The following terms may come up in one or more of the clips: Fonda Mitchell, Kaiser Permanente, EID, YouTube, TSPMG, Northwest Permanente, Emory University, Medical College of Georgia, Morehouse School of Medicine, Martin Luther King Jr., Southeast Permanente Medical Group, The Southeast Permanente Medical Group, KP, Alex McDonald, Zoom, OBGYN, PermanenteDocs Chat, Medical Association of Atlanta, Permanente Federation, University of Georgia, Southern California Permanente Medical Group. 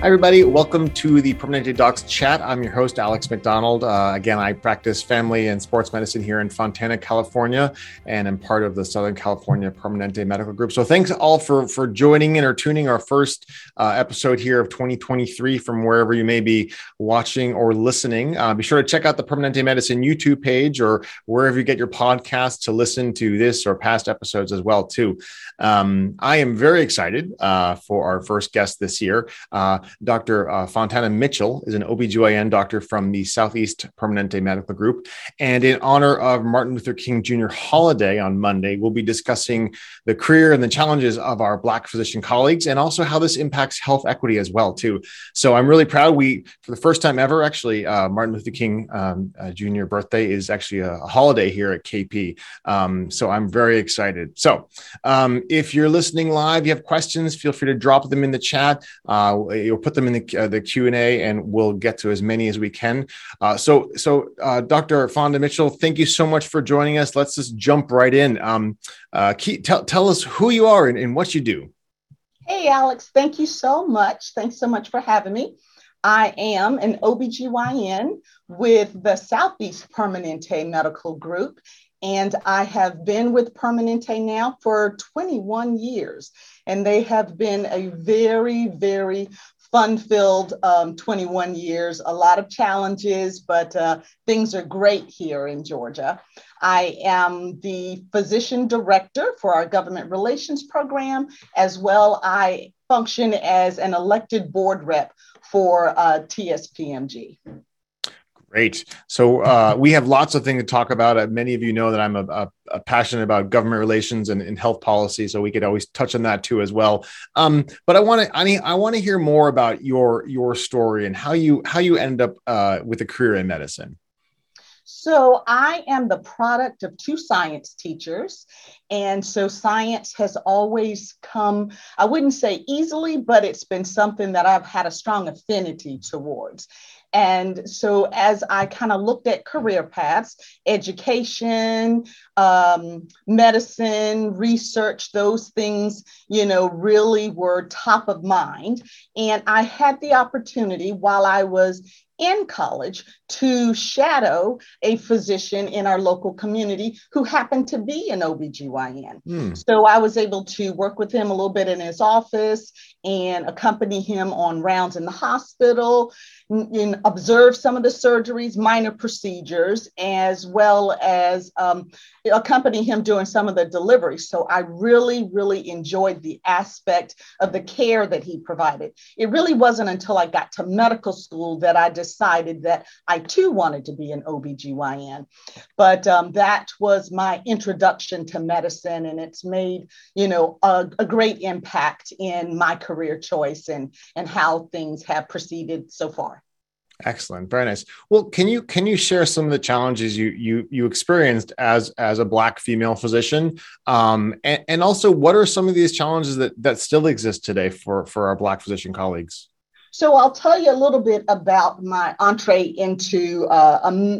Hi, everybody. Welcome to the Permanente Docs Chat. I'm your host, Alex McDonald. Again, I practice family and sports medicine here in Fontana, California, and I'm part of the Southern California Permanente Medical Group. So thanks all for joining in or tuning our first episode here of 2023 from wherever you may be watching or listening. Be sure to check out the Permanente Medicine YouTube page or wherever you get your podcasts to listen to this or past episodes as well, too. I am very excited for our first guest this year. Dr. Fonda Mitchell is an OBGYN doctor from the Southeast Permanente Medical Group. And in honor of Martin Luther King Jr. holiday on Monday, we'll be discussing the career and the challenges of our Black physician colleagues and also how this impacts health equity as well, too. So I'm really proud. We, for the first time ever, actually, Martin Luther King Jr. birthday is actually a holiday here at KP. So I'm very excited. So if you're listening live, you have questions, feel free to drop them in the chat. You'll put them in the Q&A and we'll get to as many as we can. So Dr. Fonda Mitchell, thank you so much for joining us. Let's just jump right in. Tell us who you are and what you do. Hey, Alex, thank you so much. Thanks so much for having me. I am an OBGYN with the Southeast Permanente Medical Group, and I have been with Permanente now for 21 years, and they have been a very, very fun-filled 21 years, a lot of challenges, but things are great here in Georgia. I am the physician director for our government relations program. As well, I function as an elected board rep for TSPMG. Great. So we have lots of things to talk about. Many of you know that I'm a passionate about government relations and health policy, so we could always touch on that too as well. But I want to hear more about your story and how you ended up with a career in medicine. So I am the product of two science teachers. And so science has always come, I wouldn't say easily, but it's been something that I've had a strong affinity towards. And so as I kind of looked at career paths, education, medicine, research, those things, really were top of mind. And I had the opportunity while I was in college to shadow a physician in our local community who happened to be an OBGYN. So I was able to work with him a little bit in his office and accompany him on rounds in the hospital and observe some of the surgeries, minor procedures, as well as accompany him doing some of the deliveries. So I really, really enjoyed the aspect of the care that he provided. It really wasn't until I got to medical school that I decided that I too wanted to be an OBGYN. But that was my introduction to medicine, and it's made, a great impact in my career choice and how things have proceeded so far. Excellent. Very nice. Well, can you share some of the challenges you experienced as a Black female physician? And also, what are some of these challenges that still exist today for our Black physician colleagues? So I'll tell you a little bit about my entree into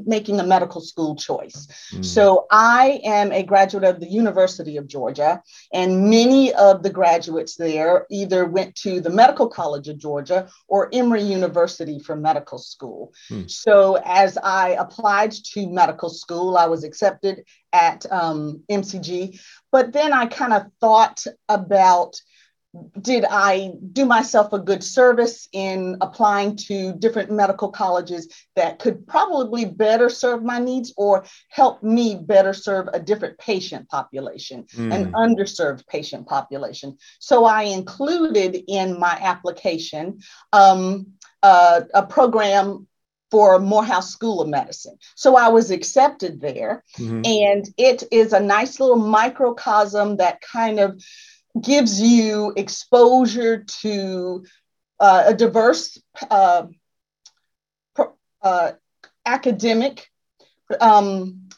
making a medical school choice. So I am a graduate of the University of Georgia, and many of the graduates there either went to the Medical College of Georgia or Emory University for medical school. So as I applied to medical school, I was accepted at MCG, but then I kind of thought about, did I do myself a good service in applying to different medical colleges that could probably better serve my needs or help me better serve a different patient population, an underserved patient population? So I included in my application a program for Morehouse School of Medicine. So I was accepted there. And it is a nice little microcosm that kind of gives you exposure to a diverse academic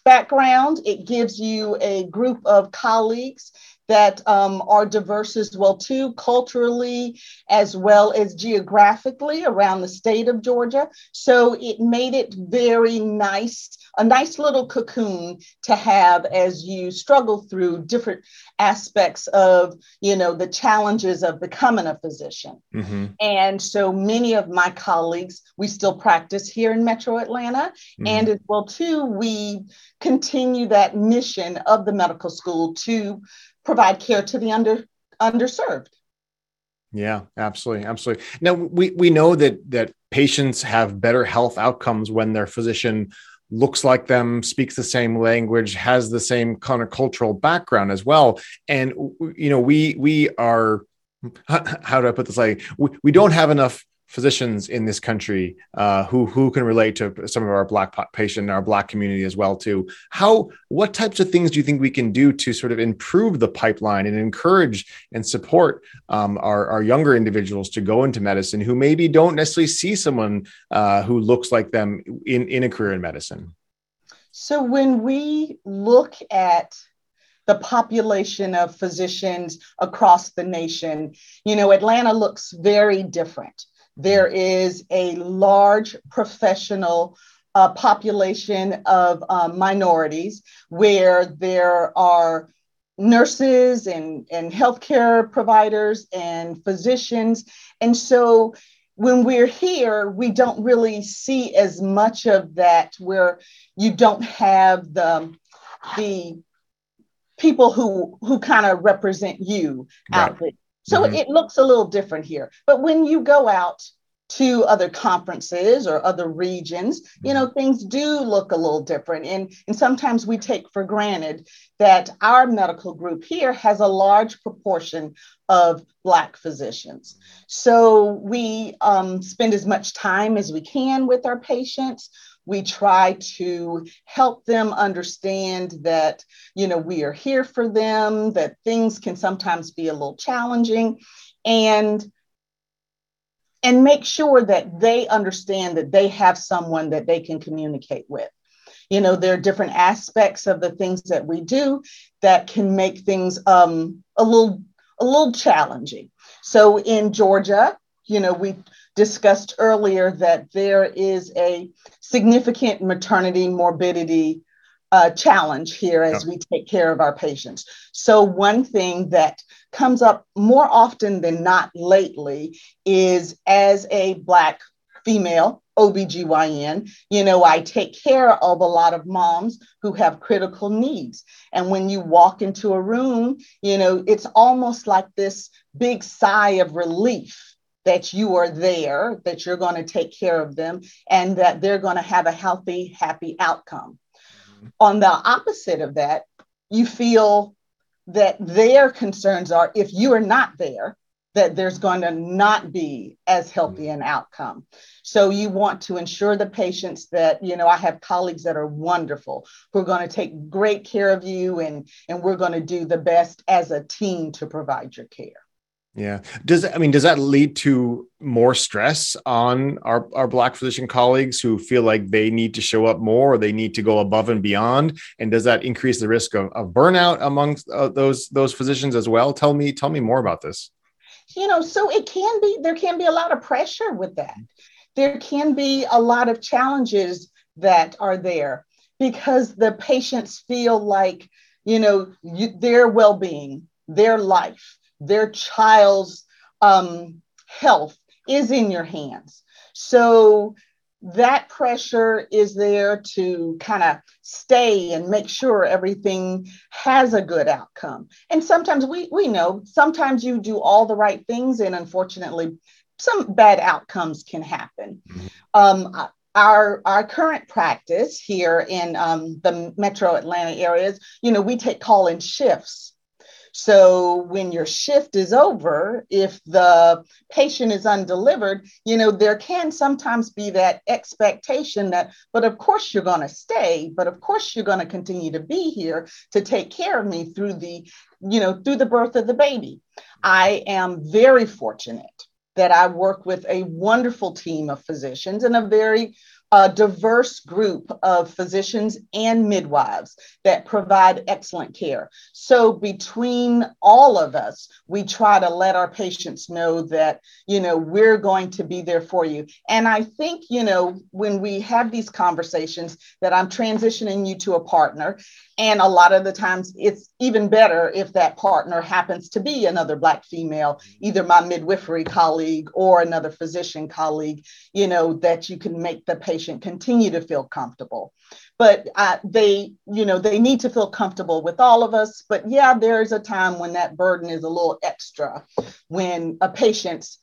background. It gives you a group of colleagues that are diverse as well, too, culturally, as well as geographically around the state of Georgia. So it made it very nice a nice little cocoon to have as you struggle through different aspects of, you know, the challenges of becoming a physician. Mm-hmm. And so many of my colleagues, we still practice here in Metro Atlanta. Mm-hmm. And as well, too, we continue that mission of the medical school to provide care to the underserved. Yeah, absolutely. Absolutely. Now, we know that patients have better health outcomes when their physician looks like them, speaks the same language, has the same kind of cultural background as well. And, you know, we are, how do I put this? Like, we don't have enough physicians in this country who can relate to some of our Black patient, our Black community as well too. What types of things do you think we can do to sort of improve the pipeline and encourage and support our younger individuals to go into medicine who maybe don't necessarily see someone who looks like them in a career in medicine? So when we look at the population of physicians across the nation, you know, Atlanta looks very different. There is a large professional population of minorities where there are nurses and healthcare providers and physicians. And so when we're here, we don't really see as much of that, where you don't have the people who kind of represent you out there. So mm-hmm. It looks a little different here. But when you go out to other conferences or other regions, you know, things do look a little different. And sometimes we take for granted that our medical group here has a large proportion of Black physicians. So we spend as much time as we can with our patients. We try to help them understand that, you know, we are here for them, that things can sometimes be a little challenging, and make sure that they understand that they have someone that they can communicate with. You know, there are different aspects of the things that we do that can make things a little challenging. So in Georgia, you know, we discussed earlier that there is a significant maternity morbidity challenge here as we take care of our patients. So one thing that comes up more often than not lately is, as a Black female OBGYN, you know, I take care of a lot of moms who have critical needs. And when you walk into a room, you know, it's almost like this big sigh of relief that you are there, that you're going to take care of them, and that they're going to have a healthy, happy outcome. Mm-hmm. On the opposite of that, you feel that their concerns are, if you are not there, that there's going to not be as healthy an outcome. So you want to ensure the patients that, you know, I have colleagues that are wonderful, who are going to take great care of you, and we're going to do the best as a team to provide your care. Yeah. Does that lead to more stress on our Black physician colleagues who feel like they need to show up more, or they need to go above and beyond? And does that increase the risk of burnout amongst those physicians as well? Tell me more about this. You know, so there can be a lot of pressure with that. There can be a lot of challenges that are there because the patients feel like, you know, their well-being, their life, their child's health is in your hands. So that pressure is there to kind of stay and make sure everything has a good outcome. And sometimes we know, sometimes you do all the right things, and unfortunately, some bad outcomes can happen. Mm-hmm. Our current practice here in the Metro Atlanta areas, you know, we take call-in shifts. So when your shift is over, if the patient is undelivered, you know, there can sometimes be that expectation that, but of course you're going to stay, but of course you're going to continue to be here to take care of me through the, you know, through the birth of the baby. I am very fortunate that I work with a wonderful team of physicians and a very a diverse group of physicians and midwives that provide excellent care. So between all of us, we try to let our patients know that, you know, we're going to be there for you. And I think, you know, when we have these conversations that I'm transitioning you to a partner, and a lot of the times it's even better if that partner happens to be another Black female, either my midwifery colleague or another physician colleague, you know, that you can make the patient continue to feel comfortable. But they need to feel comfortable with all of us. But yeah, there's a time when that burden is a little extra, when a patient's,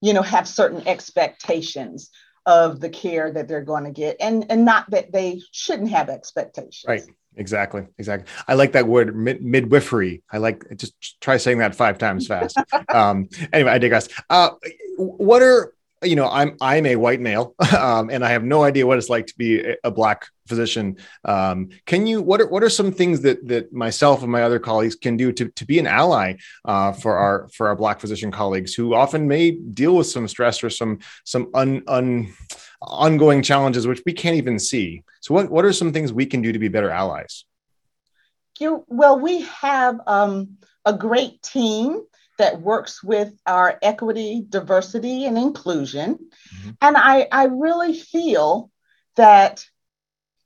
you know, have certain expectations of the care that they're going to get, and not that they shouldn't have expectations. Right. Exactly. I like that word midwifery. I like, just try saying that 5 times fast. Anyway, I digress. What are, you know, I'm a white male, and I have no idea what it's like to be a Black physician. What are some things that myself and my other colleagues can do to be an ally for our Black physician colleagues who often may deal with some stress or some ongoing challenges which we can't even see? So what are some things we can do to be better allies? Well, we have a great team that works with our equity, diversity, and inclusion. Mm-hmm. And I really feel that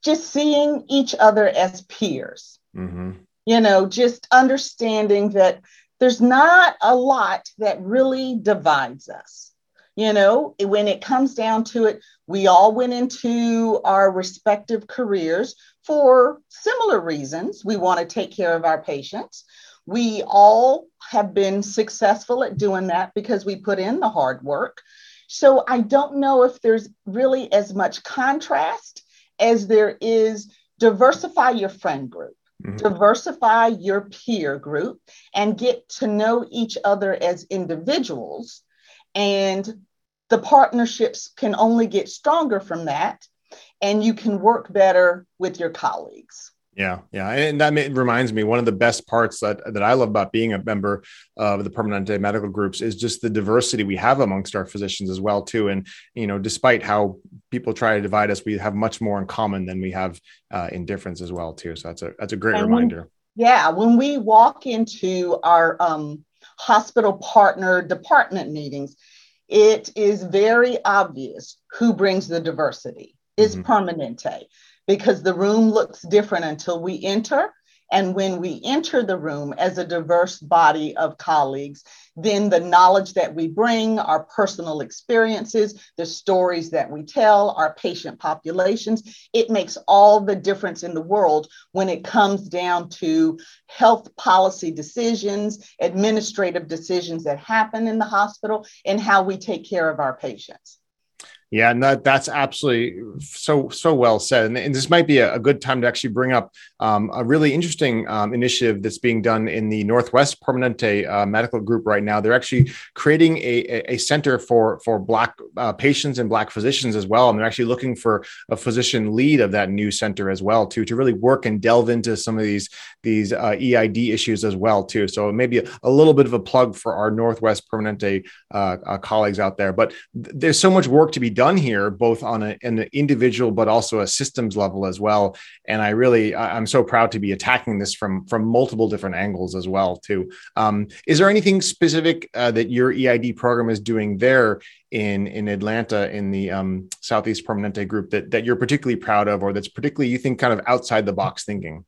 just seeing each other as peers, mm-hmm. you know, just understanding that there's not a lot that really divides us. You know, when it comes down to it, we all went into our respective careers for similar reasons. We want to take care of our patients. We all have been successful at doing that because we put in the hard work. So I don't know if there's really as much contrast as there is. Diversify your friend group, mm-hmm. diversify your peer group, and get to know each other as individuals. And the partnerships can only get stronger from that, and you can work better with your colleagues. Yeah. And that reminds me, one of the best parts that I love about being a member of the Permanente Medical Groups is just the diversity we have amongst our physicians as well, too. And, you know, despite how people try to divide us, we have much more in common than we have in difference as well, too. So that's a great reminder. When we walk into our hospital partner department meetings, it is very obvious who brings the diversity. It's mm-hmm. Permanente. Because the room looks different until we enter. And when we enter the room as a diverse body of colleagues, then the knowledge that we bring, our personal experiences, the stories that we tell, our patient populations, it makes all the difference in the world when it comes down to health policy decisions, administrative decisions that happen in the hospital, and how we take care of our patients. Yeah, no, that's absolutely so well said. And this might be a good time to actually bring up a really interesting initiative that's being done in the Northwest Permanente Medical Group right now. They're actually creating a center for Black patients and Black physicians as well. And they're actually looking for a physician lead of that new center as well, too, to really work and delve into some of these EID issues as well, too. So maybe a little bit of a plug for our Northwest Permanente colleagues out there. But there's so much work to be done here, both on an individual, but also a systems level as well. And I'm so proud to be attacking this from multiple different angles as well, too. Is there anything specific that your EID program is doing there in Atlanta in the Southeast Permanente group that you're particularly proud of, or that's particularly, you think, kind of outside the box thinking?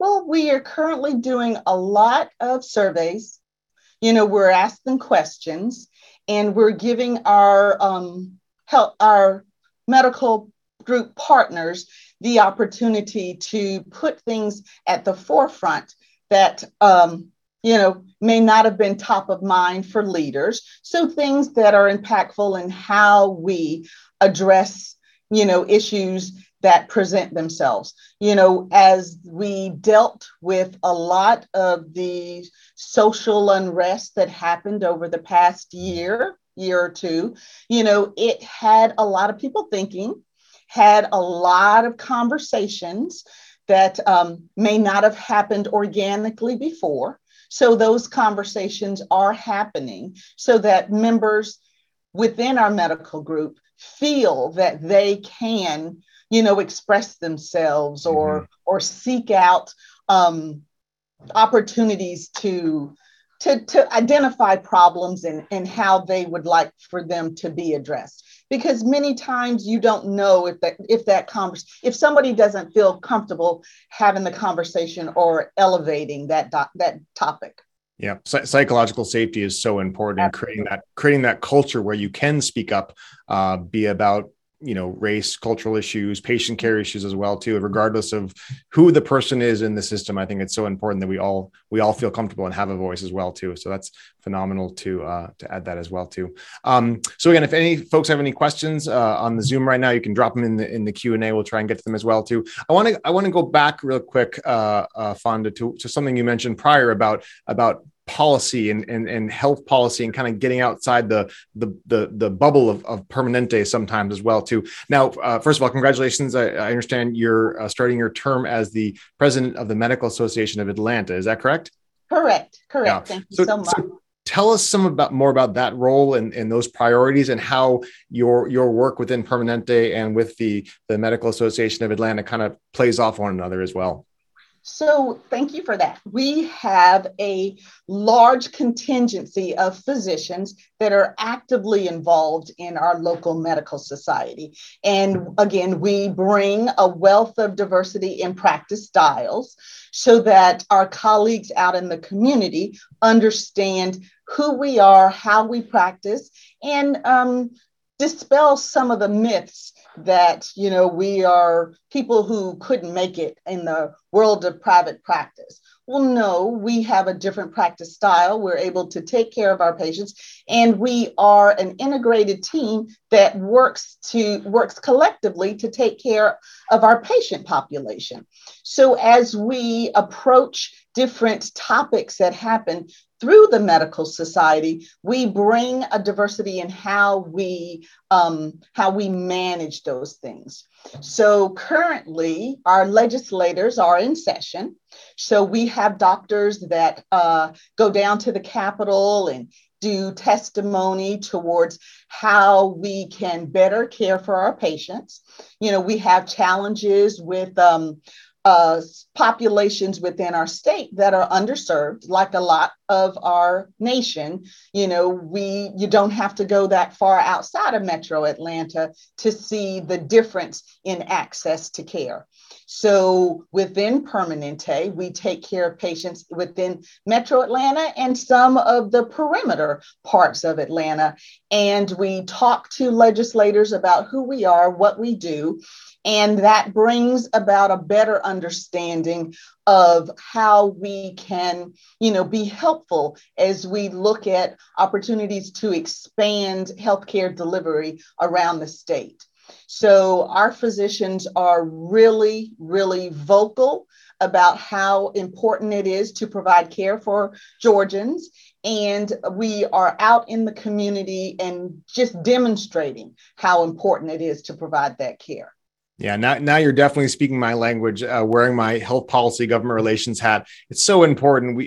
Well, we are currently doing a lot of surveys. You know, we're asking questions, and we're giving our medical group partners the opportunity to put things at the forefront that, may not have been top of mind for leaders. So things that are impactful in how we address, you know, issues that present themselves. You know, as we dealt with a lot of the social unrest that happened over the past year or two, you know, it had a lot of people thinking, had a lot of conversations that may not have happened organically before. So those conversations are happening so that members within our medical group feel that they can, you know, express themselves or seek out opportunities to identify problems and how they would like for them to be addressed. Because many times you don't know if somebody doesn't feel comfortable having the conversation or elevating that topic. Yeah, psychological safety is so important. Absolutely. Creating that culture where you can speak up, be about, you know, race, cultural issues, patient care issues as well too, regardless of who the person is in the system. I think it's so important that we all feel comfortable and have a voice as well too. So that's phenomenal to add that as well too. So again, if any folks have any questions on the Zoom right now, you can drop them in the Q&A. We'll try and get to them as well too. I want to go back real quick, Fonda, to something you mentioned prior about policy and health policy and kind of getting outside the bubble of Permanente sometimes as well too. Now, first of all, congratulations. I understand you're starting your term as the president of the Medical Association of Atlanta. Is that correct? Correct. Yeah. Thank you so much. So tell us more about that role and those priorities and how your work within Permanente and with the Medical Association of Atlanta kind of plays off one another as well. So thank you for that. We have a large contingency of physicians that are actively involved in our local medical society. And again, we bring a wealth of diversity in practice styles so that our colleagues out in the community understand who we are, how we practice, and dispel some of the myths that, you know, we are people who couldn't make it in the world of private practice. Well, no, we have a different practice style. We're able to take care of our patients, and we are an integrated team that works collectively to take care of our patient population. So as we approach different topics that happen through the medical society, we bring a diversity in how we manage those things. So currently, our legislators are in session. So we have doctors that go down to the Capitol and do testimony towards how we can better care for our patients. You know, we have challenges with populations within our state that are underserved, like a lot of our nation. You know, you don't have to go that far outside of Metro Atlanta to see the difference in access to care. So within Permanente, we take care of patients within Metro Atlanta and some of the perimeter parts of Atlanta. And we talk to legislators about who we are, what we do, and that brings about a better understanding of how we can, you know, be helpful as we look at opportunities to expand healthcare delivery around the state. So our physicians are really, really vocal about how important it is to provide care for Georgians. And we are out in the community and just demonstrating how important it is to provide that care. Yeah, now you're definitely speaking my language, wearing my health policy, government relations hat. It's so important.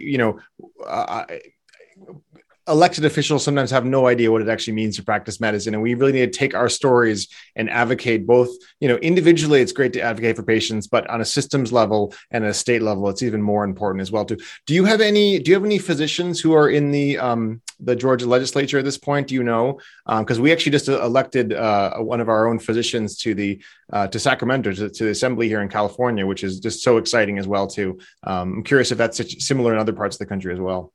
Elected officials sometimes have no idea what it actually means to practice medicine. And we really need to take our stories and advocate both, you know, individually, it's great to advocate for patients, but on a systems level and a state level, it's even more important as well too. Do you have any physicians who are in the Georgia legislature at this point? Do you know? Because we actually just elected one of our own physicians to Sacramento, to the assembly here in California, which is just so exciting as well too. I'm curious if that's similar in other parts of the country as well.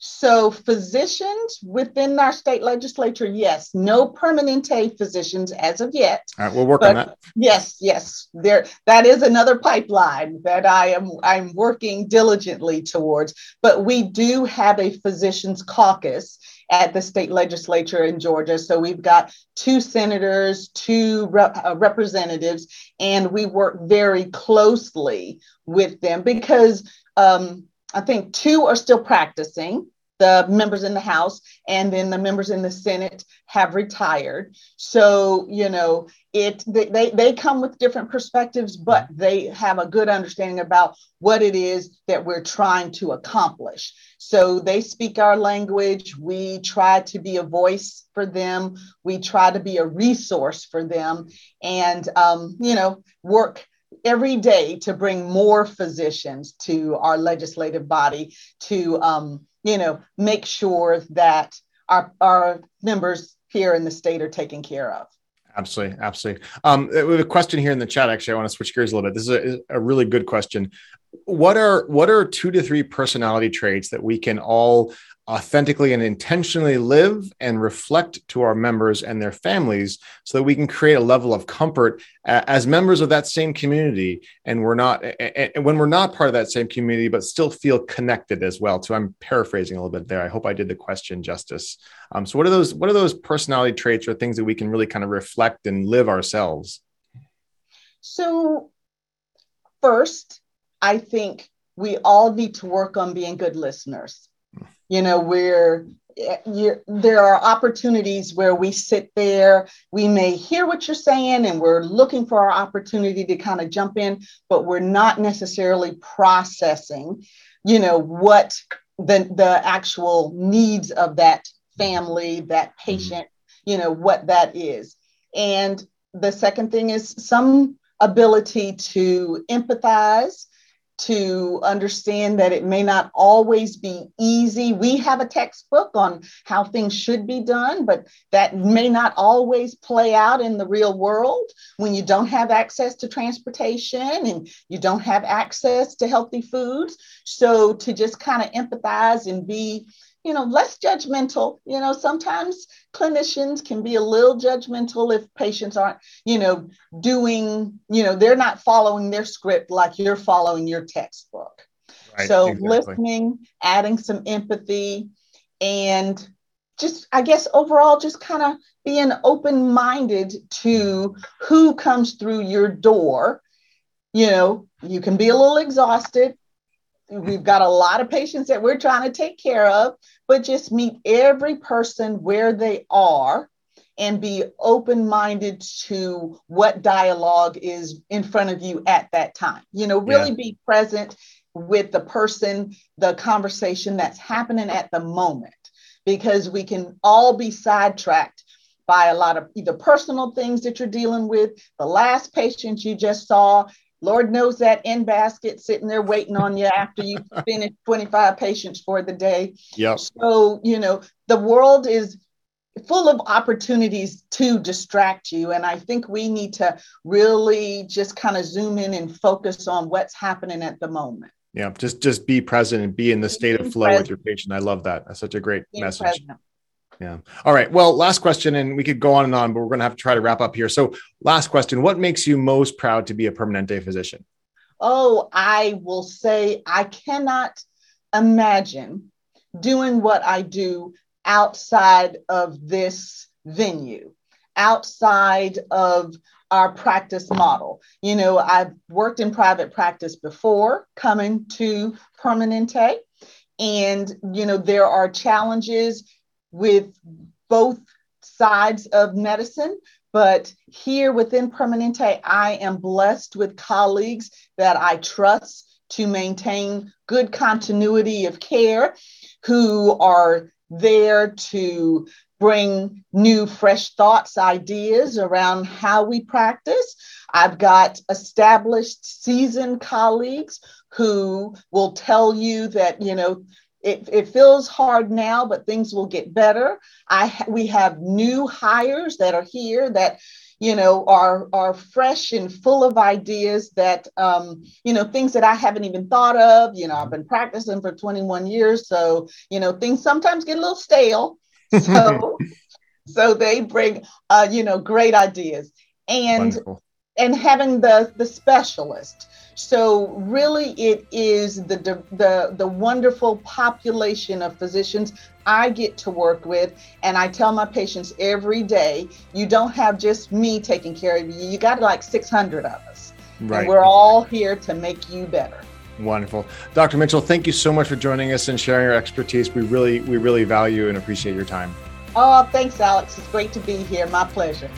So physicians within our state legislature, yes, no Permanente physicians as of yet. All right, we'll work on that. Yes, there. That is another pipeline that I'm working diligently towards. But we do have a physicians caucus at the state legislature in Georgia. So we've got 2 senators, 2 representatives, and we work very closely with them because I think 2 are still practicing the members in the House and then the members in the Senate have retired. So, you know, they come with different perspectives, but they have a good understanding about what it is that we're trying to accomplish. So they speak our language. We try to be a voice for them. We try to be a resource for them and, you know, work every day to bring more physicians to our legislative body to, you know, make sure that our members here in the state are taken care of. Absolutely. Absolutely. We have a question here in the chat. Actually, I want to switch gears a little bit. This is a really good question. What are 2 to 3 personality traits that we can all authentically and intentionally live and reflect to our members and their families so that we can create a level of comfort as members of that same community? And when we're not part of that same community, but still feel connected as well. So I'm paraphrasing a little bit there. I hope I did the question justice. So what are those personality traits or things that we can really kind of reflect and live ourselves? So first, I think we all need to work on being good listeners. You know, there are opportunities where we sit there, we may hear what you're saying and we're looking for our opportunity to kind of jump in, but we're not necessarily processing, you know, what the actual needs of that family, that patient, you know, what that is. And the second thing is some ability to empathize, to understand that it may not always be easy. We have a textbook on how things should be done, but that may not always play out in the real world when you don't have access to transportation and you don't have access to healthy foods. So to just kind of empathize and be, you know, less judgmental. You know, sometimes clinicians can be a little judgmental if patients aren't, you know, doing, you know, they're not following their script like you're following your textbook. Right, so exactly. Listening, adding some empathy, and just, I guess, overall, just kind of being open-minded to who comes through your door. You know, you can be a little exhausted. We've got a lot of patients that we're trying to take care of, but just meet every person where they are and be open-minded to what dialogue is in front of you at that time. You know, really be present with the person, the conversation that's happening at the moment, because we can all be sidetracked by a lot of either personal things that you're dealing with, the last patient you just saw, Lord knows that end basket sitting there waiting on you after you finish 25 patients for the day. Yep. So, you know, the world is full of opportunities to distract you. And I think we need to really just kind of zoom in and focus on what's happening at the moment. Yeah. Just be present and be in the state of flow with your patient. I love that. That's such a great message. Present. Yeah. All right. Well, last question, and we could go on and on, but we're going to have to try to wrap up here. So last question, what makes you most proud to be a Permanente physician? Oh, I will say I cannot imagine doing what I do outside of this venue, outside of our practice model. You know, I've worked in private practice before coming to Permanente, and, you know, there are challenges with both sides of medicine. But here within Permanente, I am blessed with colleagues that I trust to maintain good continuity of care, who are there to bring new, fresh thoughts, ideas around how we practice. I've got established, seasoned colleagues who will tell you that, you know, it feels hard now, but things will get better. We have new hires that are here that, you know, are fresh and full of ideas that, you know, things that I haven't even thought of. You know, I've been practicing for 21 years. So, you know, things sometimes get a little stale. So they bring, you know, great ideas and having the specialist. So really it is the wonderful population of physicians I get to work with. And I tell my patients every day, you don't have just me taking care of you. You got like 600 of us. Right. And we're all here to make you better. Wonderful. Dr. Mitchell, thank you so much for joining us and sharing your expertise. We really value and appreciate your time. Oh, thanks, Alex. It's great to be here. My pleasure.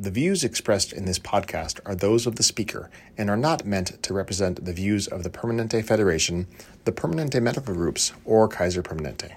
The views expressed in this podcast are those of the speaker and are not meant to represent the views of the Permanente Federation, the Permanente Medical Groups, or Kaiser Permanente.